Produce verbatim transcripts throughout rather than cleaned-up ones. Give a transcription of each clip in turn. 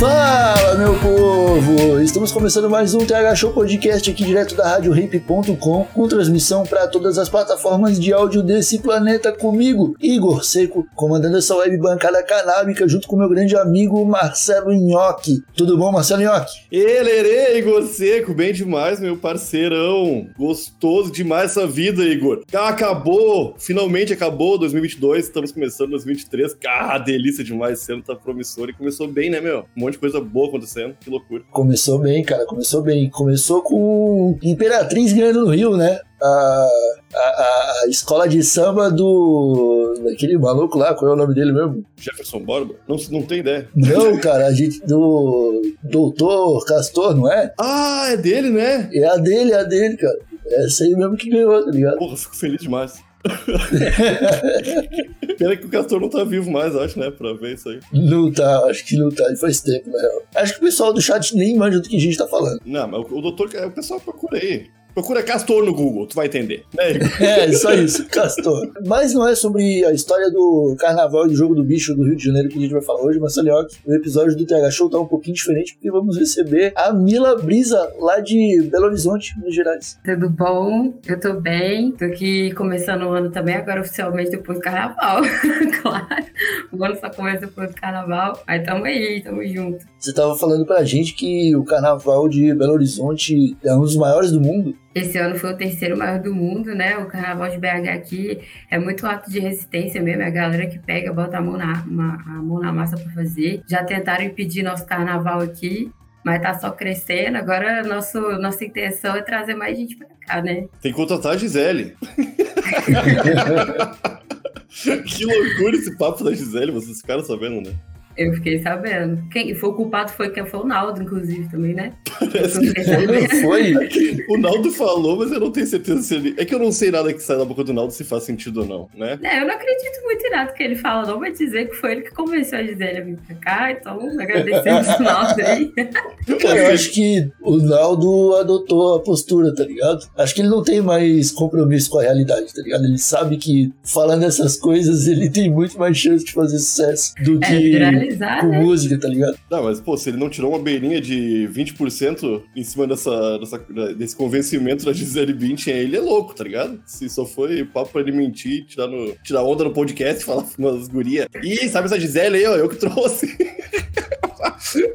Fala, meu povo! Estamos começando mais um T H Show Podcast aqui direto da rádio hip ponto com, com transmissão para todas as plataformas de áudio desse planeta comigo, Igor Seco, comandando essa web bancada canábica junto com meu grande amigo Marcelo Nhoque. Tudo bom, Marcelo Nhoque? Elerê, Igor Seco, bem demais, meu parceirão. Gostoso demais essa vida, Igor. Acabou, finalmente acabou dois mil e vinte e dois, estamos começando dois mil e vinte e três. Ah, delícia demais, esse ano tá promissor e começou bem, né, meu? Um monte de coisa boa acontecendo, que loucura. Começou bem, cara, começou bem. Começou com Imperatriz Grande no Rio, né? A, a, a escola de samba do... daquele maluco lá, qual é o nome dele mesmo? Jefferson Borba? Não, não tem ideia. Não, cara, a gente... do Doutor Castor, não é? Ah, é dele, né? É a dele, é a dele, cara. É essa aí mesmo que ganhou, tá ligado? Porra, fico feliz demais. Pena que o Castor não tá vivo mais, acho, né? Pra ver isso aí. Não tá, acho que não tá, faz tempo, na real. Acho que o pessoal do chat nem manja do que a gente tá falando. Não, mas o doutor, o pessoal procura aí. Procura Castor no Google, tu vai entender. É, é só isso, Castor. Mas não é sobre a história do carnaval e do jogo do bicho do Rio de Janeiro que a gente vai falar hoje, Marcelo Nhoque. O episódio do T H Show tá um pouquinho diferente, porque vamos receber a Mila Brisa, lá de Belo Horizonte, Minas Gerais. Tudo bom? Eu tô bem. Tô aqui começando o ano também, agora oficialmente depois do carnaval. Claro. O ano só começa depois do carnaval. Mas tamo aí, tamo junto. Você tava falando pra gente que o carnaval de Belo Horizonte é um dos maiores do mundo. Esse ano foi o terceiro maior do mundo, né? O carnaval de B H aqui é muito ato de resistência mesmo. É a galera que pega, bota a mão na, uma, a mão na massa pra fazer. Já tentaram impedir nosso carnaval aqui, mas tá só crescendo. Agora nosso, nossa intenção é trazer mais gente pra cá, né? Tem que contratar a Gisele. Que loucura esse papo da Gisele, vocês ficaram sabendo, né? Eu fiquei sabendo. Quem foi o culpado foi, quem foi o Naldo, inclusive, também, né? Parece que foi. O Naldo falou, mas eu não tenho certeza se ele... É que eu não sei nada que sai da boca do Naldo se faz sentido ou não, né? É, eu não acredito muito em nada que ele fala, não, mas dizer que foi ele que convenceu a Gisele a vir pra cá, então agradecemos o Naldo aí. Cara, eu acho que o Naldo adotou a postura, tá ligado? Acho que ele não tem mais compromisso com a realidade, tá ligado? Ele sabe que falando essas coisas, ele tem muito mais chance de fazer sucesso do que... É, com música, tá ligado? Não, mas, pô, se ele não tirou uma beirinha de vinte por cento em cima dessa, dessa, desse convencimento da Gisele Bündchen, ele é louco, tá ligado? Se só foi papo pra ele mentir, tirar, no, tirar onda no podcast e falar umas gurias. Ih, sabe essa Gisele aí, ó, eu que trouxe.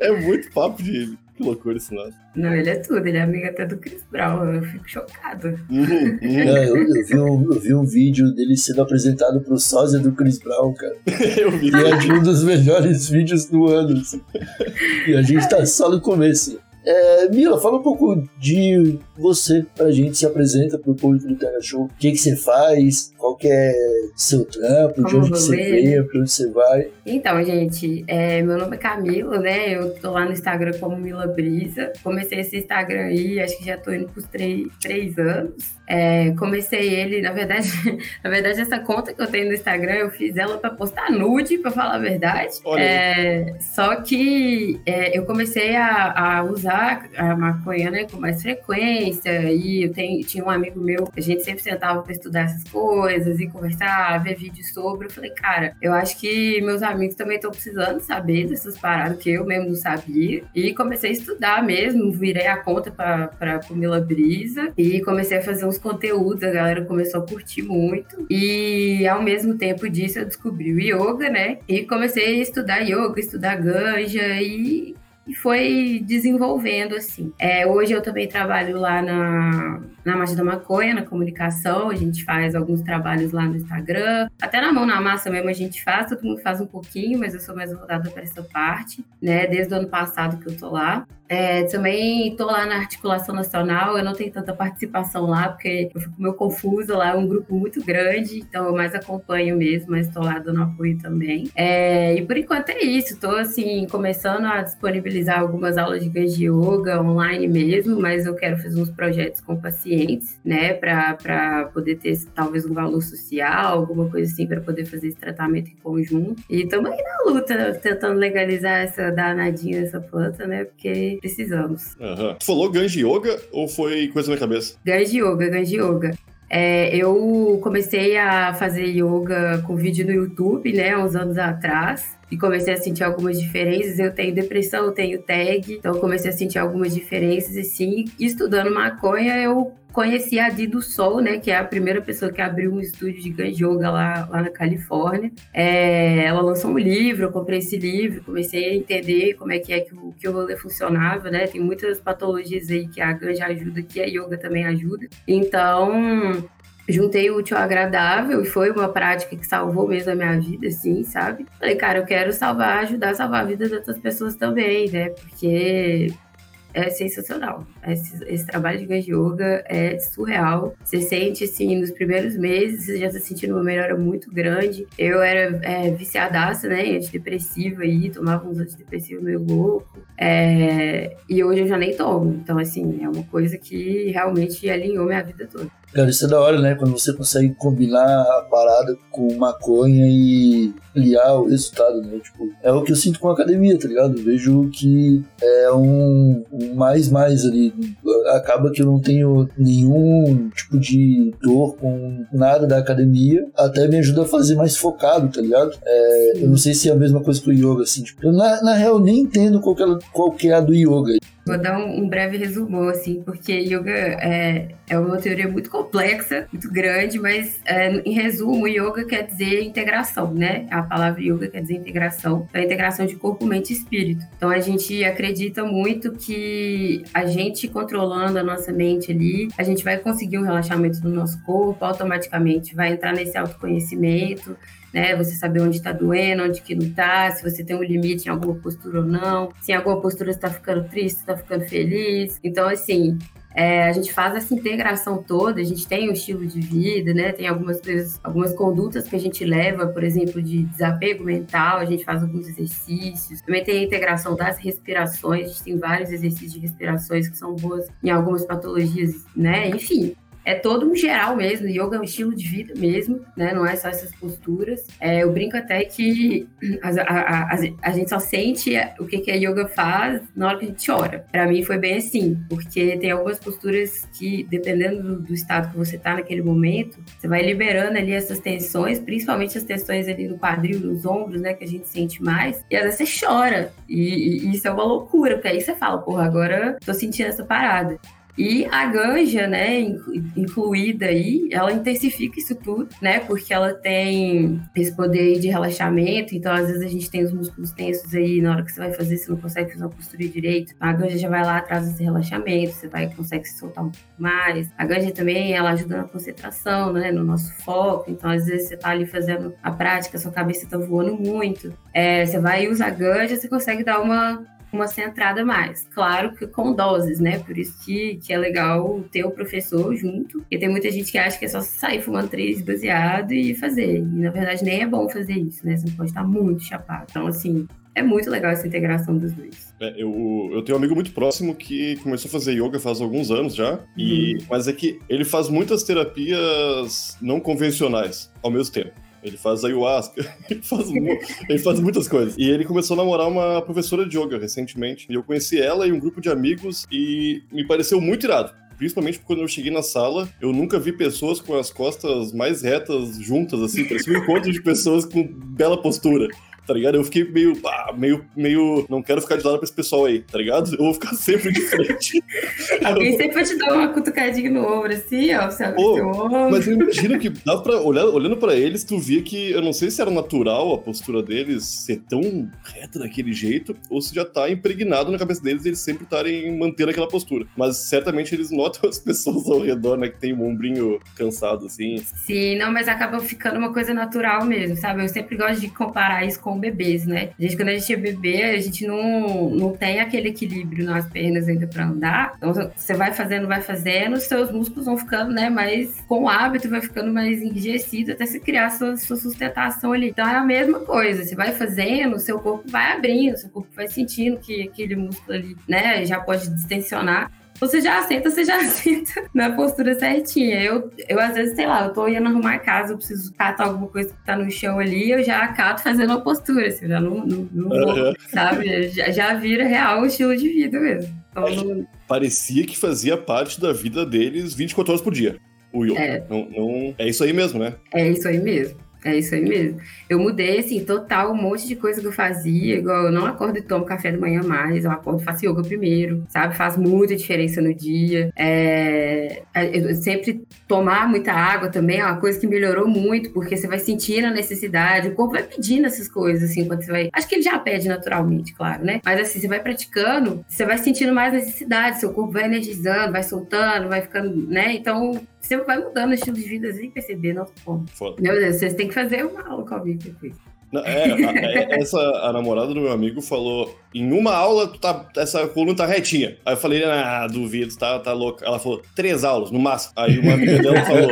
É muito papo de... Que loucura esse lado. Não, ele é tudo, ele é amigo até do Chris Brown, eu fico chocado. Uhum, uhum. É, eu, eu, vi um, eu vi um vídeo dele sendo apresentado pro sósia do Chris Brown, cara. Eu vi. E é de um dos melhores vídeos do ano. Assim. E a gente tá só no começo. É, Mila, fala um pouco de você pra gente, se apresenta pro público do Terra Show. O que que você faz, qual que é seu trampo, como de onde que você veio, pra onde você vai. Então, gente, é, meu nome é Camila, né? Eu tô lá no Instagram como Mila Brisa. Comecei esse Instagram aí, acho que já tô indo pros três, três anos. É, comecei ele, na verdade, na verdade, essa conta que eu tenho no Instagram, eu fiz ela pra postar nude, pra falar a verdade. É, só que é, eu comecei a, a usar a maconha, né, com mais frequência, e eu tenho, tinha um amigo meu, a gente sempre sentava pra estudar essas coisas e conversar, ver vídeos sobre. Eu falei, cara, eu acho que meus amigos também estão precisando saber dessas paradas que eu mesmo não sabia, e comecei a estudar mesmo, virei a conta pra, pra, pra Mila Brisa, e comecei a fazer uns conteúdos, a galera começou a curtir muito, e ao mesmo tempo disso eu descobri o yoga, né, e comecei a estudar yoga, estudar ganja, e e foi desenvolvendo, assim. É, hoje eu também trabalho lá na, na Marcha da Maconha, na comunicação, a gente faz alguns trabalhos lá no Instagram, até na mão na massa mesmo a gente faz, todo mundo faz um pouquinho, mas eu sou mais rodada para essa parte, né, desde o ano passado que eu tô lá. É, também tô lá na Articulação Nacional, eu não tenho tanta participação lá, porque eu fico meio confusa, lá é um grupo muito grande, então eu mais acompanho mesmo, mas tô lá dando apoio também. É, e por enquanto é isso, tô assim, começando a disponibilizar algumas aulas de Ganja Yoga online mesmo, mas eu quero fazer uns projetos com pacientes, né, pra, pra poder ter talvez um valor social, alguma coisa assim, pra poder fazer esse tratamento em conjunto. E tamo aí na luta, tentando legalizar essa danadinha, essa planta, né, porque precisamos. Uhum. Tu falou Ganja Yoga ou foi coisa na cabeça? Ganja Yoga, Ganja Yoga. É, eu comecei a fazer yoga com vídeo no YouTube, né, uns anos atrás. E comecei a sentir algumas diferenças. Eu tenho depressão, eu tenho T A G. Então, comecei a sentir algumas diferenças, assim. Estudando maconha, eu conheci a Dido Sol, né? Que é a primeira pessoa que abriu um estúdio de Ganja Yoga lá, lá na Califórnia. É, ela lançou um livro, eu comprei esse livro. Comecei a entender como é que é que o, que o rolê funcionava, né? Tem muitas patologias aí que a Ganja ajuda, que a Yoga também ajuda. Então... juntei o útil ao agradável e foi uma prática que salvou mesmo a minha vida, assim, sabe? Falei, cara, eu quero salvar, ajudar a salvar a vida das outras pessoas também, né? Porque é sensacional. Esse, esse trabalho de Ganja Yoga é surreal. Você sente, assim, nos primeiros meses, você já está sentindo uma melhora muito grande. Eu era é, viciadaça, né, em antidepressivo aí, tomava uns antidepressivos meio louco. É, e hoje eu já nem tomo. Então, assim, é uma coisa que realmente alinhou minha vida toda. Cara, isso é da hora, né? Quando você consegue combinar a parada com maconha e liar o resultado, né? Tipo, é o que eu sinto com a academia, tá ligado? Eu vejo que é um, um mais, mais ali. Acaba que eu não tenho nenhum tipo de dor com nada da academia. Até me ajuda a fazer mais focado, tá ligado? É, eu não sei se é a mesma coisa que o yoga, assim. Tipo, eu, na, na real, nem entendo qual que é, qual que é a do yoga. Vou dar um, um breve resumo, assim, porque yoga é, é uma teoria muito complexa, muito grande, mas é, em resumo, yoga quer dizer integração, né? A palavra yoga quer dizer integração, é a integração de corpo, mente e espírito. Então a gente acredita muito que a gente controlando a nossa mente ali, a gente vai conseguir um relaxamento do nosso corpo, automaticamente vai entrar nesse autoconhecimento, né? Você saber onde está doendo, onde que não está, se você tem um limite em alguma postura ou não, se em alguma postura você está ficando triste, está ficando feliz. Então, assim, é, a gente faz essa integração toda, a gente tem um estilo de vida, né? Tem algumas coisas, algumas condutas que a gente leva, por exemplo, de desapego mental, a gente faz alguns exercícios. Também tem a integração das respirações, a gente tem vários exercícios de respirações que são boas em algumas patologias, né? Enfim. É todo um geral mesmo, yoga é um estilo de vida mesmo, né? Não é só essas posturas. É, eu brinco até que a, a, a, a gente só sente o que, que a yoga faz na hora que a gente chora. Pra mim foi bem assim, porque tem algumas posturas que, dependendo do, do estado que você tá naquele momento, você vai liberando ali essas tensões, principalmente as tensões ali no quadril, nos ombros, né? Que a gente sente mais. E às vezes você chora. E, e isso é uma loucura, porque aí você fala, porra, agora tô sentindo essa parada. E a ganja, né, incluída aí, ela intensifica isso tudo, né, porque ela tem esse poder de relaxamento, então às vezes a gente tem os músculos tensos aí, na hora que você vai fazer, você não consegue fazer uma postura direito, a ganja já vai lá atrás desse relaxamento, você vai, consegue se soltar um pouco mais. A ganja também, ela ajuda na concentração, né, no nosso foco, então às vezes você tá ali fazendo a prática, sua cabeça tá voando muito, é, você vai usar a ganja, você consegue dar uma... uma centrada mais, claro que com doses, né, por isso que, que é legal ter o professor junto, porque tem muita gente que acha que é só sair fumando três baseado e fazer, e na verdade nem é bom fazer isso, né, você não pode estar muito chapado, então assim, é muito legal essa integração dos dois. É, eu, eu tenho um amigo muito próximo que começou a fazer yoga faz alguns anos já, uhum. e, mas é que ele faz muitas terapias não convencionais ao mesmo tempo. Ele faz ayahuasca, ele faz, ele faz muitas coisas. E ele começou a namorar uma professora de yoga recentemente. E eu conheci ela e um grupo de amigos e me pareceu muito irado. Principalmente porque quando eu cheguei na sala, eu nunca vi pessoas com as costas mais retas juntas, assim. Parecia um encontro de pessoas com bela postura. tá ligado? Eu fiquei meio, ah, meio, meio, não quero ficar de lado pra esse pessoal aí, tá ligado? Eu vou ficar sempre de frente. Alguém sempre vai te dar uma cutucadinha no ombro, assim, ó, você abre seu ombro. Mas eu imagino que, dá pra, olhando, olhando pra eles, tu via que, eu não sei se era natural a postura deles ser tão reta daquele jeito, ou se já tá impregnado na cabeça deles e eles sempre estarem mantendo aquela postura. Mas, certamente, eles notam as pessoas ao redor, né, que tem um ombrinho cansado, assim. Sim, não, mas acaba ficando uma coisa natural mesmo, sabe? Eu sempre gosto de comparar isso com bebês, né? A gente, quando a gente é bebê, a gente não, não tem aquele equilíbrio nas pernas ainda pra andar. Então, você vai fazendo, vai fazendo, seus músculos vão ficando, né, mais com o hábito, vai ficando mais enrijecido até se criar sua, sua sustentação ali. Então, é a mesma coisa. Você vai fazendo, seu corpo vai abrindo, seu corpo vai sentindo que aquele músculo ali, né, já pode distensionar. Você já senta, você já senta na postura certinha. Eu, eu, às vezes, sei lá, eu tô indo arrumar a casa, eu preciso catar alguma coisa que tá no chão ali, eu já cato fazendo uma postura, assim, eu já não, não, não vou, sabe? Já, já vira real o estilo de vida mesmo. Então, parecia que fazia parte da vida deles vinte e quatro horas por dia, o yoga. É, não, não... é isso aí mesmo, né? É isso aí mesmo. É isso aí mesmo. Eu mudei, assim, total, um monte de coisa que eu fazia. Igual, eu não acordo e tomo café da manhã mais, eu acordo e faço yoga primeiro, sabe? Faz muita diferença no dia. É... Eu sempre tomar muita água também é uma coisa que melhorou muito, porque você vai sentindo a necessidade, o corpo vai pedindo essas coisas, assim, quando você vai... Acho que ele já pede naturalmente, claro, né? Mas, assim, você vai praticando, você vai sentindo mais necessidade, seu corpo vai energizando, vai soltando, vai ficando, né? Então... Você vai mudando o estilo de vida sem perceber, não como. Foda. Meu Deus, vocês têm que fazer uma aula com alguém depois. Não, é, a, essa, a namorada do meu amigo falou, em uma aula, tu tá, essa coluna tá retinha. Aí eu falei, ah, duvido, tá, tá louca. Ela falou, três aulas, no máximo. Aí uma amiga dela falou,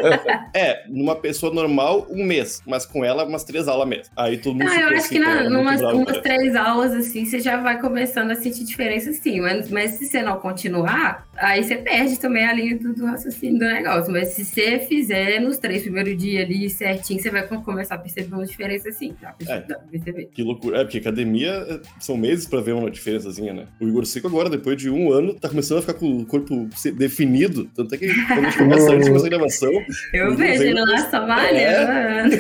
é, numa pessoa normal, um mês. Mas com ela, umas três aulas mesmo. Aí todo mundo ah, ficou eu acho assim, que na, numas, bravo, umas cara. três aulas, assim, você já vai começando a sentir diferença, sim. Mas, mas se você não continuar, aí você perde também a linha do, do raciocínio do negócio. Mas se você fizer nos três primeiros dias ali, certinho, você vai começar a perceber uma diferença, assim, tá? É, que loucura. É, porque academia são meses pra ver uma diferençazinha, né? O Igor Seco agora, depois de um ano, tá começando a ficar com o corpo definido. Tanto é que quando a gente começa antes dessa gravação... Eu vejo ele lá só malhando.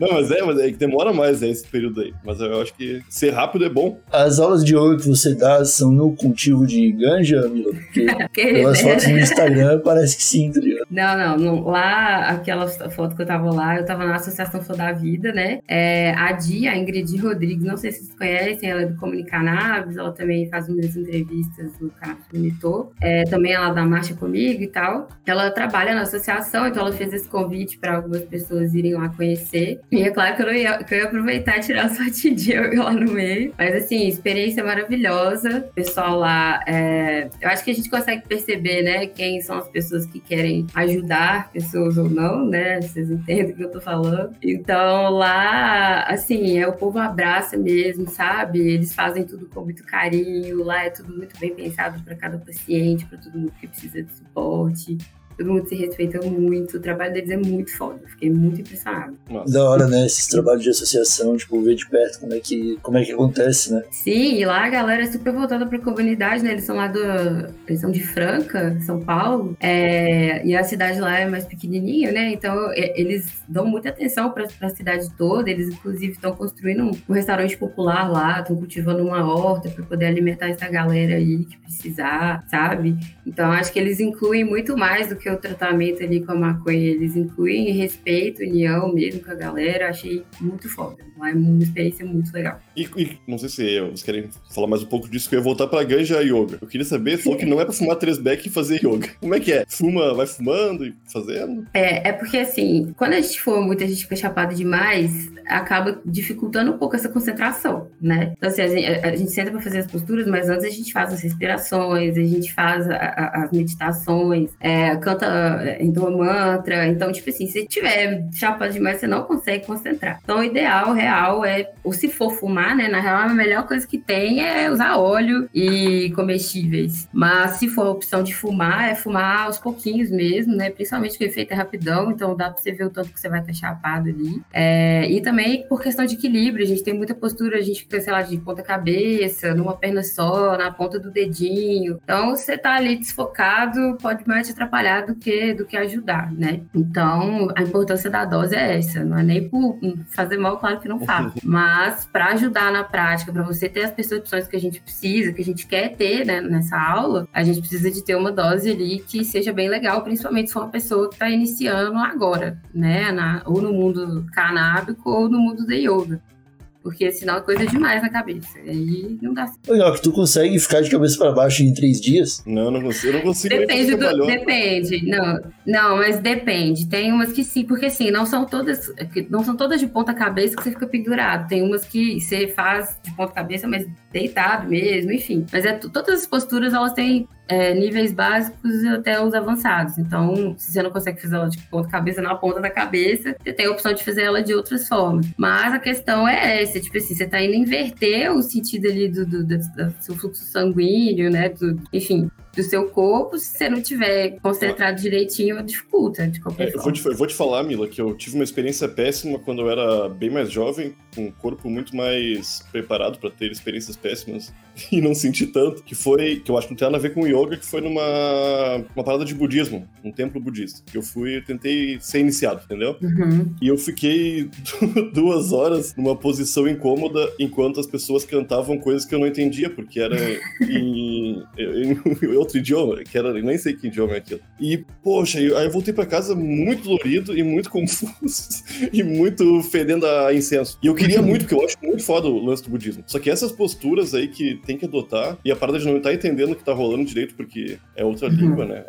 Não, mas é, mas é que demora mais, né, esse período aí. Mas eu acho que ser rápido é bom. As aulas de yoga que você dá são no cultivo de ganja, Mila? Porque pelas fotos no Instagram parece que sim, tá ligado? Não, não, não. Lá, aquela foto que eu tava lá, eu tava na Associação Foda Vida, né? É, a Dia, a Ingrid Rodrigues, não sei se vocês conhecem, ela é do Comunicannabes, ela também faz muitas entrevistas no Cannabis Monitor, é, também ela dá marcha comigo e tal. Ela trabalha na associação, então ela fez esse convite para algumas pessoas irem lá conhecer. E é claro que eu, não ia, que eu ia aproveitar e tirar só de dia lá no meio. Mas assim, experiência maravilhosa. O pessoal lá, é, eu acho que a gente consegue perceber, né, quem são as pessoas que querem ajudar pessoas ou não, né? Vocês entendem o que eu tô falando. Então lá, lá, assim, é, o povo abraça mesmo, sabe? Eles fazem tudo com muito carinho, lá é tudo muito bem pensado para cada paciente, para todo mundo que precisa de suporte. Todo mundo se respeita muito, o trabalho deles é muito foda, fiquei muito impressionada. Da hora, né, esses trabalhos de associação, tipo, ver de perto como é que, como é que acontece, né? Sim, e lá a galera é super voltada pra comunidade, né, eles são lá do... eles são de Franca, São Paulo, é... e a cidade lá é mais pequenininha, né, então é, eles dão muita atenção pra, pra cidade toda, eles inclusive estão construindo um, um restaurante popular lá, estão cultivando uma horta pra poder alimentar essa galera aí que precisar, sabe? Então acho que eles incluem muito mais do que o tratamento ali com a maconha, eles incluem respeito, união mesmo com a galera, achei muito foda, é uma experiência muito legal. E, e não sei se eu, vocês querem falar mais um pouco disso, que eu ia voltar pra ganja yoga. Eu queria saber, falou que não é pra fumar três back e fazer yoga. Como é que é? Fuma, vai fumando e fazendo? É, é porque assim, quando a gente fuma muito, a gente fica chapado demais, acaba dificultando um pouco essa concentração, né? Então assim, a gente, a gente senta pra fazer as posturas, mas antes a gente faz as respirações, a gente faz a, a, as meditações, é, canta então mantra, então tipo assim, se tiver chapado demais, você não consegue concentrar. Então o ideal, real é, ou se for fumar, né, na real a melhor coisa que tem é usar óleo e comestíveis, mas se for a opção de fumar, é fumar aos pouquinhos mesmo, né, principalmente que o efeito é rapidão, então dá pra você ver o tanto que você vai estar chapado ali, é, e também por questão de equilíbrio, a gente tem muita postura, a gente fica, sei lá, de ponta cabeça, numa perna só, na ponta do dedinho, então você tá ali desfocado, pode mais te atrapalhar atrapalhar do que, do que ajudar, né? Então, a importância da dose é essa. Não é nem por fazer mal, claro que não faz. Mas para ajudar na prática, para você ter as percepções que a gente precisa, que a gente quer ter, né, nessa aula, a gente precisa de ter uma dose ali que seja bem legal, principalmente se for uma pessoa que está iniciando agora, né? Na, ou no mundo canábico ou no mundo da yoga. Porque senão é coisa demais na cabeça. E não dá certo. Legal, que tu consegue ficar de cabeça para baixo em três dias? Não, não consigo, eu não consigo. Depende do... Depende, não. Não, mas depende. Tem umas que sim, porque assim, não são todas, não são todas de ponta cabeça que você fica pendurado. Tem umas que você faz de ponta cabeça, mas deitado mesmo, enfim. Mas é, todas as posturas, elas têm... É, níveis básicos e até os avançados. Então, se você não consegue fazer ela de ponta cabeça, na ponta da cabeça, você tem a opção de fazer ela de outras formas. Mas a questão é essa, tipo assim, você tá indo inverter o sentido ali do, do, do, do seu fluxo sanguíneo, né? Do, enfim, do seu corpo. Se você não tiver concentrado ah. direitinho, dificulta de qualquer é, forma. Eu vou, te, eu vou te falar, Mila, que eu tive uma experiência péssima quando eu era bem mais jovem, com um corpo muito mais preparado para ter experiências péssimas e não sentir tanto, que foi, que eu acho que não tem nada a ver com o yoga, que foi numa uma parada de budismo, um templo budista, que eu fui, eu tentei ser iniciado, entendeu? Uhum. E eu fiquei duas horas numa posição incômoda, enquanto as pessoas cantavam coisas que eu não entendia, porque era em, em, em outro idioma, que era, nem sei que idioma é aquilo. E, poxa, aí eu voltei pra casa muito dolorido e muito confuso e muito fedendo a incenso. E eu queria muito, porque eu acho muito foda o lance do budismo. Só que essas posturas aí que tem que adotar, e a parada de não estar entendendo o que tá rolando direito, porque é outra uhum. língua, né?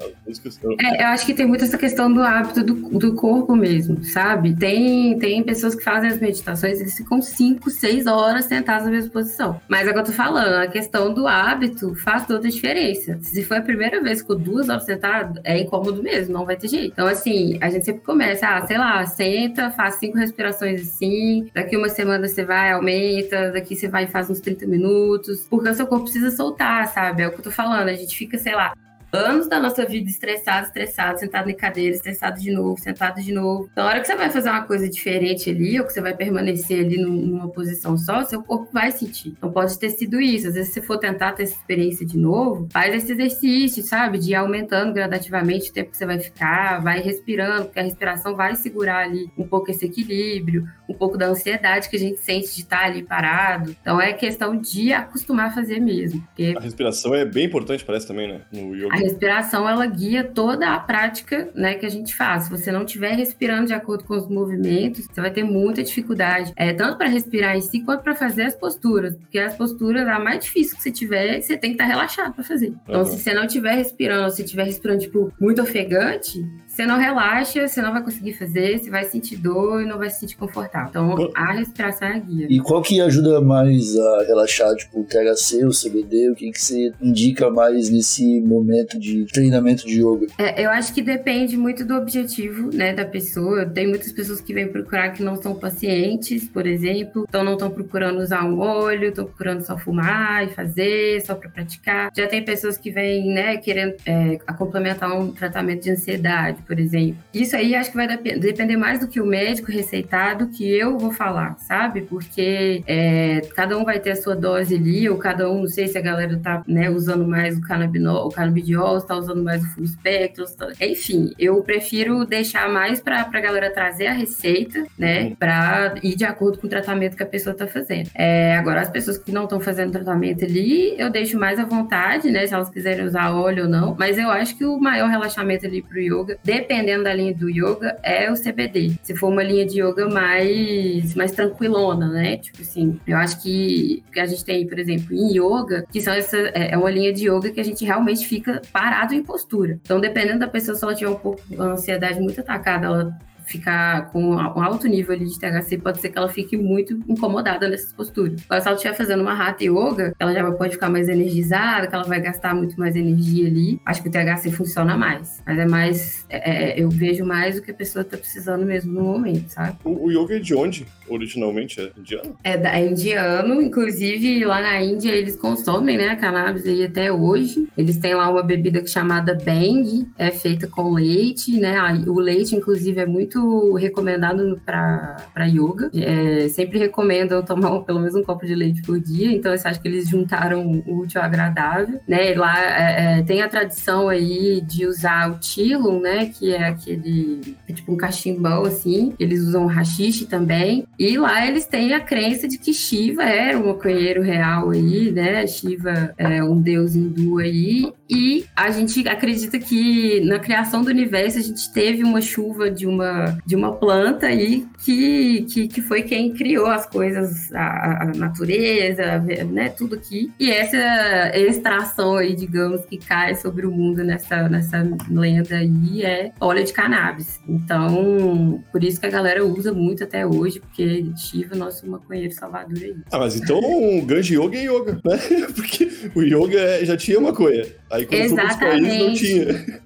São... É, eu acho que tem muito essa questão do hábito do, do corpo mesmo, sabe? Tem, tem pessoas que fazem as meditações, eles ficam cinco, seis horas sentados na mesma posição. Mas agora eu tô falando, a questão do hábito faz toda a diferença. Se foi a primeira vez que ficou duas horas sentado, é incômodo mesmo, não vai ter jeito. Então, assim, a gente sempre começa, ah, sei lá, senta, faz cinco respirações assim, daqui uma semana você vai, aumenta, daqui você vai e faz uns trinta minutos, porque o seu corpo precisa soltar, sabe? É o que eu tô falando, a gente fica fica, sei lá, anos da nossa vida estressado, estressado, sentado em cadeira, estressado de novo, sentado de novo. Então, a hora que você vai fazer uma coisa diferente ali, ou que você vai permanecer ali numa posição só, seu corpo vai sentir. Então, pode ter sido isso. Às vezes, se você for tentar ter essa experiência de novo, faz esse exercício, sabe? De ir aumentando gradativamente o tempo que você vai ficar, vai respirando, porque a respiração vai segurar ali um pouco esse equilíbrio, um pouco da ansiedade que a gente sente de estar ali parado. Então, é questão de acostumar a fazer mesmo. Porque... A respiração é bem importante, parece também, né? No yoga. A respiração, ela guia toda a prática, né, que a gente faz. Se você não estiver respirando de acordo com os movimentos, você vai ter muita dificuldade, é, tanto para respirar em si, quanto para fazer as posturas. Porque as posturas, a mais difícil que você tiver, você tem que estar relaxado para fazer. Então, uhum. se você não estiver respirando, ou se estiver respirando, tipo, muito ofegante, você não relaxa, você não vai conseguir fazer, você vai sentir dor e não vai se sentir confortável. Então, qual... a respiração é a guia. E qual que ajuda mais a relaxar, tipo, o T H C, o C B D? O que que você indica mais nesse momento de treinamento de yoga? É, eu acho que depende muito do objetivo, né, da pessoa. Tem muitas pessoas que vêm procurar que não são pacientes, por exemplo. Então, não estão procurando usar um olho, estão procurando só fumar e fazer, só para praticar. Já tem pessoas que vêm, né, querendo é, complementar um tratamento de ansiedade, por exemplo. Isso aí acho que vai depender mais do que o médico receitar do que eu vou falar, sabe? Porque é, cada um vai ter a sua dose ali, ou cada um, não sei se a galera tá, né, usando mais o canabinol, o canabidiol, se tá usando mais o full spectrum, tá... enfim, eu prefiro deixar mais pra, pra galera trazer a receita, né, pra ir de acordo com o tratamento que a pessoa tá fazendo. É, agora, as pessoas que não estão fazendo tratamento ali, eu deixo mais à vontade, né, se elas quiserem usar óleo ou não, mas eu acho que o maior relaxamento ali pro yoga, dependendo da linha do yoga, é o C B D. Se for uma linha de yoga mais, mais tranquilona, né? Tipo assim, eu acho que a gente tem, por exemplo, em yoga, que são essa, é uma linha de yoga que a gente realmente fica parado em postura. Então, dependendo da pessoa, se ela tiver um pouco de ansiedade muito atacada, ela ficar com um alto nível ali de T H C, pode ser que ela fique muito incomodada nessas posturas. Agora, se ela estiver fazendo uma Hatha Yoga, ela já pode ficar mais energizada, que ela vai gastar muito mais energia ali. Acho que o T H C funciona mais. Mas é mais... É, eu vejo mais o que a pessoa tá precisando mesmo no momento, sabe? O, o yoga é de onde, originalmente? É indiano? É, é indiano. Inclusive, lá na Índia, eles consomem, né, a cannabis aí até hoje. Eles têm lá uma bebida chamada Bang, é feita com leite, né? O leite, inclusive, é muito muito recomendado para yoga. É, sempre recomendam tomar pelo menos um copo de leite por dia. Então, eu acho que eles juntaram o útil ao agradável, né? Lá é, é, tem a tradição aí de usar o tílon, né? Que é aquele, é tipo um cachimbão, assim. Eles usam o rachixe também. E lá eles têm a crença de que Shiva era um maconheiro real aí, né? Shiva é um deus hindu aí. E a gente acredita que na criação do universo a gente teve uma chuva de uma, de uma planta aí que, que, que foi quem criou as coisas, a, a natureza, né, tudo aqui. E essa extração aí, digamos, que cai sobre o mundo nessa, nessa lenda aí é óleo de cannabis. Então, por isso que a galera usa muito até hoje, porque Shiva é o nosso maconheiro salvador aí. Ah, mas então o Ganja Yoga é yoga, né? Porque o yoga já tinha maconha. Aí Exatamente,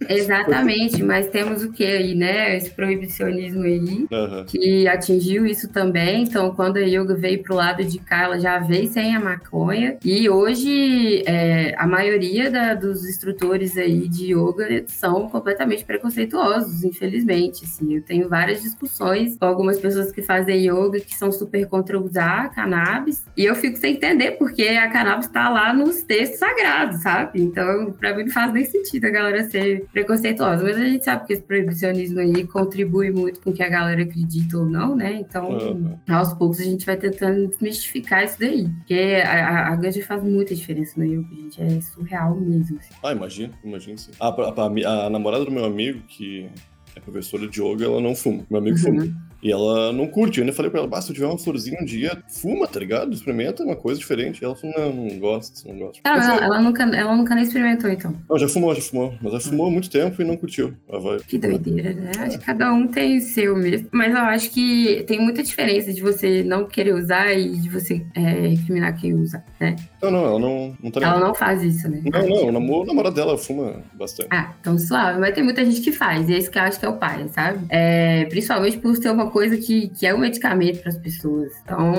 exatamente, mas temos o que aí, né, esse proibicionismo aí, uhum. que atingiu isso também, então quando a yoga veio pro lado de cá, ela já veio sem a maconha, e hoje é, a maioria da, dos instrutores aí de yoga são completamente preconceituosos, infelizmente, assim, eu tenho várias discussões com algumas pessoas que fazem yoga que são super contra usar cannabis, e eu fico sem entender porque a cannabis tá lá nos textos sagrados, sabe, então pra mim não faz nem sentido a galera ser preconceituosa, mas a gente sabe que esse proibicionismo aí contribui muito com o que a galera acredita ou não, né? Então, ah, aos poucos a gente vai tentando desmistificar isso daí, porque a, a, a ganja faz muita diferença no yoga, gente, é surreal mesmo. Assim. Ah, imagina, imagina sim. A, a, a namorada do meu amigo, que é professora de yoga, ela não fuma, meu amigo uhum. fuma. E ela não curte, eu ainda falei pra ela, ah, se eu tiver uma florzinha um dia, fuma, tá ligado? Experimenta uma coisa diferente. E ela falou, não, não gosta, não gosta. Ah, ela, ela, nunca, ela nunca nem experimentou, então. Não, já fumou, já fumou. Mas ela fumou há muito tempo e não curtiu. Ela vai... Que doideira, né? É. Acho que cada um tem o seu mesmo. Mas eu acho que tem muita diferença de você não querer usar e de você é, recriminar quem usa, né? Não, não, ela não, não tá ligado. Ela não faz isso, né? Não, não, o namorado namora dela fuma bastante. Ah, então suave. Mas tem muita gente que faz, e é isso que eu acho que é o pai, sabe? É, principalmente por ser uma coisa que, que é um medicamento para as pessoas. Então,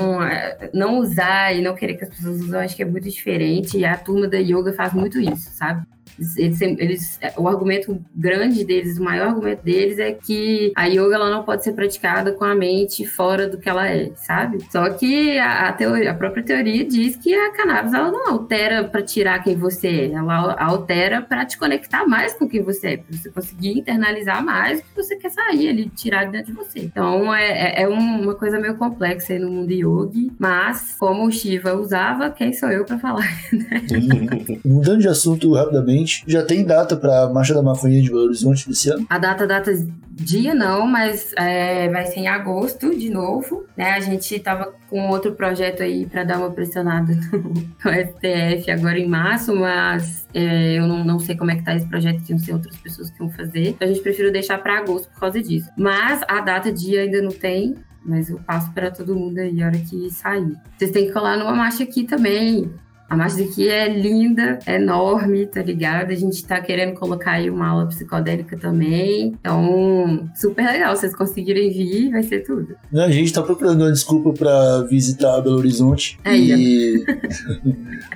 não usar e não querer que as pessoas usem, eu acho que é muito diferente. E a turma da yoga faz muito isso, sabe? Eles, eles, o argumento grande deles, o maior argumento deles é que a yoga ela não pode ser praticada com a mente fora do que ela é, sabe? Só que a, a, teoria, a própria teoria diz que a cannabis ela não altera para tirar quem você é, ela altera para te conectar mais com quem você é, para você conseguir internalizar mais o que você quer sair ali, tirar de dentro de você. Então é, é uma coisa meio complexa aí no mundo yogi, mas como o Shiva usava, quem sou eu para falar, né? Mudando de assunto rapidamente, já tem data pra Marcha da Maconha de Belo Horizonte desse ano? A data, data... dia não, mas é, vai ser em agosto de novo, né? A gente tava com outro projeto aí pra dar uma pressionada no, no S T F agora em março, mas é, eu não, não sei como é que tá esse projeto, que não sei outras pessoas que vão fazer, então a gente preferiu deixar pra agosto por causa disso. Mas a data, dia ainda não tem, mas eu passo pra todo mundo aí a hora que sair. Vocês têm que colar numa marcha aqui também. A marcha daqui é linda, é enorme, tá ligado? A gente tá querendo colocar aí uma aula psicodélica também. Então, super legal. Se vocês conseguirem vir, vai ser tudo. A gente tá procurando uma desculpa pra visitar Belo Horizonte. É, e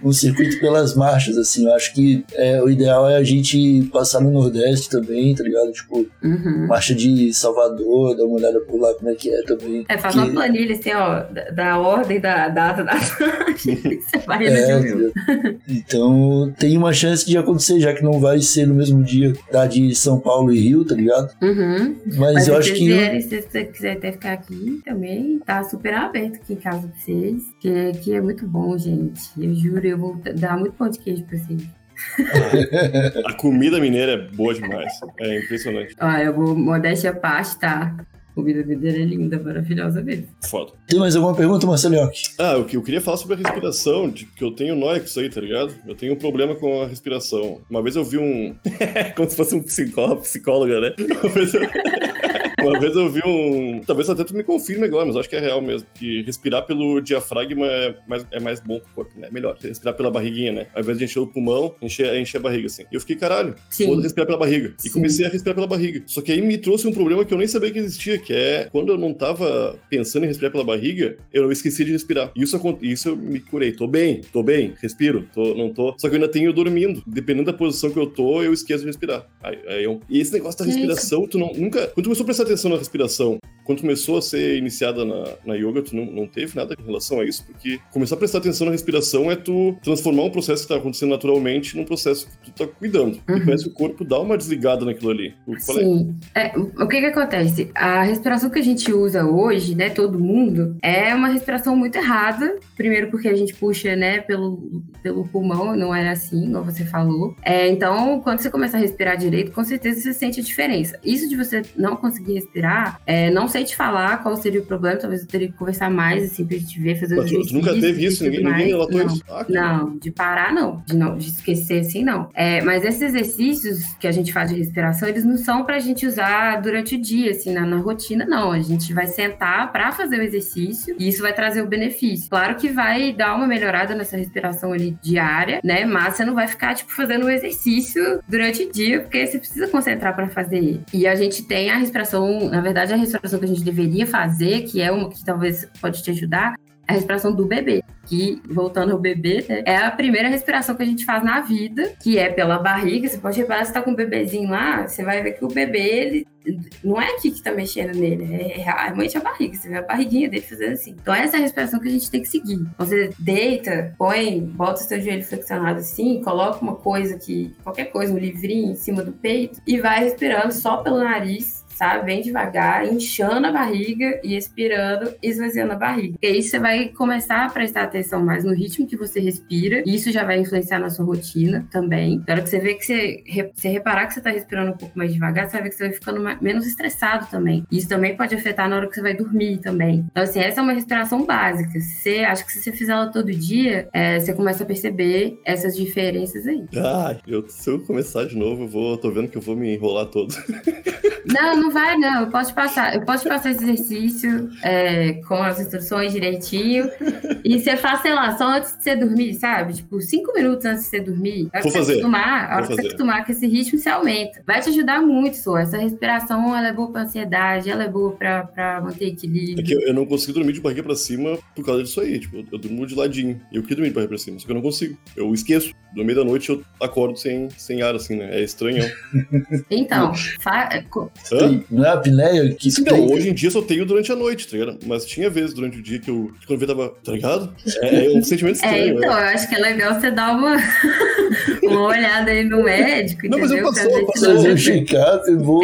um circuito pelas marchas, assim. Eu acho que é, o ideal é a gente passar no Nordeste também, tá ligado? Tipo, uhum. marcha de Salvador, dar uma olhada por lá, como é que é também. É, faz que... uma planilha, assim, ó, da, da ordem, da data, da... Você vai é... Então tem uma chance de acontecer, já que não vai ser no mesmo dia da de São Paulo e Rio, tá ligado? Uhum. Mas, Mas eu acho que... Quiser, se você quiser até ficar aqui também, tá super aberto aqui em casa pra vocês, que, que é muito bom, gente. Eu juro, eu vou dar muito pão de queijo pra vocês. A comida mineira é boa demais. É impressionante. Ó, eu vou modéstia à parte, tá? A comida mineira é linda, maravilhosa mesmo. Foda. Tem mais alguma pergunta, Marcelo Nhoque? Ah, eu, eu queria falar sobre a respiração, de, porque eu tenho nóia com isso aí, tá ligado? Eu tenho um problema com a respiração. Uma vez eu vi um... Como se fosse um psicó... psicóloga, né? Uma vez eu... Uma vez eu vi um... Talvez até tu me confirme agora, mas acho que é real mesmo. Que respirar pelo diafragma é mais, é mais bom pro corpo, né? É melhor. Respirar pela barriguinha, né? Ao invés de encher o pulmão, encher, encher a barriga, assim. E eu fiquei, caralho, vou respirar pela barriga. Sim. E comecei a respirar pela barriga. Só que aí me trouxe um problema que eu nem sabia que existia, que é quando eu não tava pensando em respirar pela barriga, eu esqueci de respirar. E isso, isso eu me curei. Tô bem, tô bem, respiro, tô, não tô. Só que eu ainda tenho dormindo. Dependendo da posição que eu tô, eu esqueço de respirar. Aí, aí eu... E esse negócio da respiração, tu não, nunca... Quando tu começou a prestar atenção na respiração. Quando começou a ser iniciada na, na yoga, tu não, não teve nada em relação a isso, porque começar a prestar atenção na respiração é tu transformar um processo que tá acontecendo naturalmente num processo que tu tá cuidando. Uhum. E parece que o corpo dá uma desligada naquilo ali. Sim. É, o que que acontece? A respiração que a gente usa hoje, né, todo mundo, é uma respiração muito errada. Primeiro porque a gente puxa, né, pelo, pelo pulmão, não era assim, igual você falou. É, então, quando você começa a respirar direito, com certeza você sente a diferença. Isso de você não conseguir respirar, é, não sei te falar qual seria o problema, talvez eu teria que conversar mais, assim, pra gente ver, fazer... Mas tu nunca teve isso? Ninguém, ninguém relatou isso? Ah, não, de parar, não. De, não, de esquecer, assim, não. É, mas esses exercícios que a gente faz de respiração, eles não são pra gente usar durante o dia, assim, na, na rotina, não. A gente vai sentar pra fazer o exercício e isso vai trazer o benefício. Claro que vai dar uma melhorada nessa respiração ali diária, né? Mas você não vai ficar, tipo, fazendo o exercício durante o dia, porque você precisa concentrar pra fazer ele. E a gente tem a respiração, na verdade, a respiração que a gente deveria fazer, que é uma que talvez pode te ajudar, a respiração do bebê. Que, voltando ao bebê, né, é a primeira respiração que a gente faz na vida, que é pela barriga. Você pode reparar, você tá com um bebezinho lá, você vai ver que o bebê, ele não é aqui que tá mexendo nele, é realmente a barriga, você vê a barriguinha dele fazendo assim. Então essa é a respiração que a gente tem que seguir. Você deita, põe, bota o seu joelho flexionado assim, coloca uma coisa que, qualquer coisa, um livrinho em cima do peito e vai respirando só pelo nariz, sabe? Bem devagar, inchando a barriga e expirando, esvaziando a barriga. E aí você vai começar a prestar atenção mais no ritmo que você respira, e isso já vai influenciar na sua rotina também. Na hora que você vê que você, você reparar que você tá respirando um pouco mais devagar, você vai ver que você vai ficando mais, menos estressado também. Isso também pode afetar na hora que você vai dormir também. Então, assim, essa é uma respiração básica. Você, acho que se você fizer ela todo dia, é, você começa a perceber essas diferenças aí. Ah, eu, se eu começar de novo, eu vou, tô vendo que eu vou me enrolar todo. Não, não vai, não. Eu posso te passar, eu posso te passar esse exercício é, com as instruções direitinho. E você faz, sei lá, só antes de você dormir, sabe? Tipo, cinco minutos antes de você dormir. A hora Vou que fazer. Você acostumar, a hora que você acostumar com esse ritmo, você aumenta. Vai te ajudar muito, só. Essa respiração, ela é boa pra ansiedade, ela é boa pra, pra manter equilíbrio. É que eu, eu não consigo dormir de barriga pra cima por causa disso aí. Tipo, eu, eu durmo de ladinho. Eu queria dormir de barriga pra cima, só que eu não consigo. Eu esqueço. No meio da noite, eu acordo sem, sem ar, assim, né? É estranho. Então, fa... Hã? Não é a apneia que... Sim, não, hoje em dia eu só tenho durante a noite, tá ligado? Mas tinha vezes durante o dia que eu... Quando eu tava... Tá ligado? É, é um sentimento estranho. É, então, né? Eu acho que é legal você dar uma... uma olhada aí no médico, não, entendeu? Mas eu passou, eu checar, eu vou...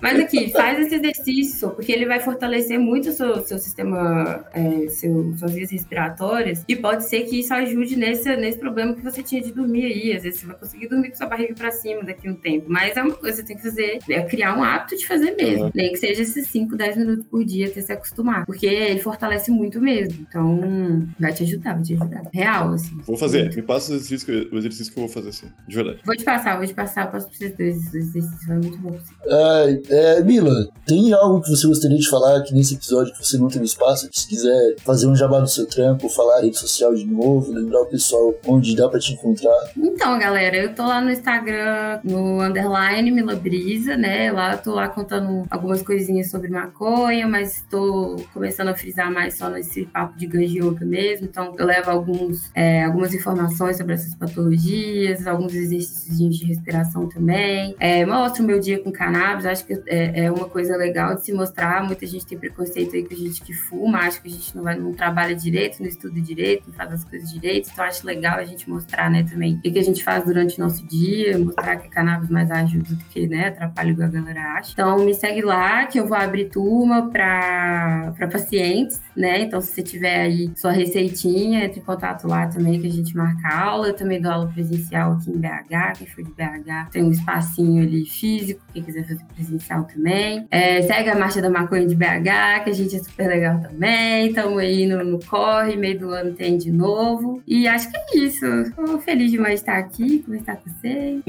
Mas aqui, faz esse exercício, porque ele vai fortalecer muito o seu, seu sistema, é, seu, suas vias respiratórias, e pode ser que isso ajude nesse, nesse problema que você tinha de dormir aí. Às vezes você vai conseguir dormir com sua barriga pra cima daqui a um tempo. Mas é uma coisa que você tem que fazer, é criar um hábito de fazer mesmo. Uhum. Nem que seja esses cinco, dez minutos por dia até se acostumar. Porque ele fortalece muito mesmo. Então, vai te ajudar, vai te ajudar. Real, assim. Vou fazer. Sim. Me passa o exercício, o exercício que eu vou fazer, assim. De verdade. Vou te passar, vou te passar. Posso precisar desse exercício. Vai muito bom. Ai, é, Mila, tem algo que você gostaria de falar aqui nesse episódio que você não teve espaço? Se quiser fazer um jabá no seu trampo, falar rede social de novo, lembrar o pessoal onde dá pra te encontrar. Então, galera, eu tô lá no Instagram, no underline Mila Brisa, né? Lá eu tô lá contando algumas coisinhas sobre maconha, mas tô começando a frisar mais só nesse papo de Ganja Yoga mesmo. Então, eu levo alguns, é, algumas informações sobre essas patologias, alguns exercícios de respiração também. É, mostro o meu dia com cannabis, acho que é, é uma coisa legal de se mostrar. Muita gente tem preconceito aí com a gente que fuma, acho que a gente não, vai, não trabalha direito, não estuda direito, não faz as coisas direito. Então, acho legal a gente mostrar, né, também o que a gente faz durante o nosso dia, mostrar que cannabis mais ajuda do que, né, atrapalha o que a galera acha. Então me segue lá que eu vou abrir turma pra, pra pacientes, né? Então se você tiver aí sua receitinha, entre em contato lá também que a gente marca aula. Eu também dou aula presencial aqui em B H, quem for de B H tem um espacinho ali físico, quem quiser fazer presencial também. É, segue a Marcha da Maconha de B H, que a gente é super legal também. Estamos aí no, no corre, meio do ano tem de novo. E acho que é isso. Eu feliz demais de estar aqui, conversar com vocês.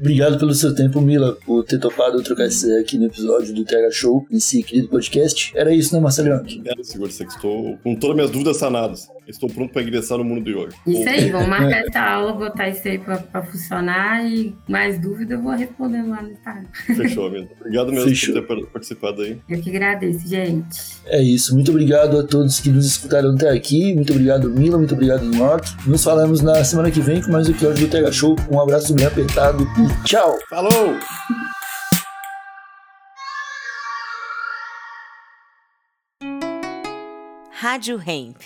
Obrigado pelo seu tempo, Mila, por ter topado trocar esse aqui no episódio do Terra Show, esse querido podcast. Era isso, né, Marcelo Nhoque? É, senhor, você que estou com todas as minhas dúvidas sanadas. Estou pronto para ingressar no mundo do yoga. Isso aí, vamos marcar essa aula, botar isso aí para funcionar e mais dúvida eu vou respondendo lá no Instagram. Fechou, mesmo. Obrigado mesmo Fechou. Por ter participado aí. Eu que agradeço, gente. É isso, muito obrigado a todos que nos escutaram até aqui, muito obrigado Mila, muito obrigado Nhoque. Nos falamos na semana que vem com mais um episódio do T H Show. Um abraço bem apertado e tchau! Falou! Rádio Hemp.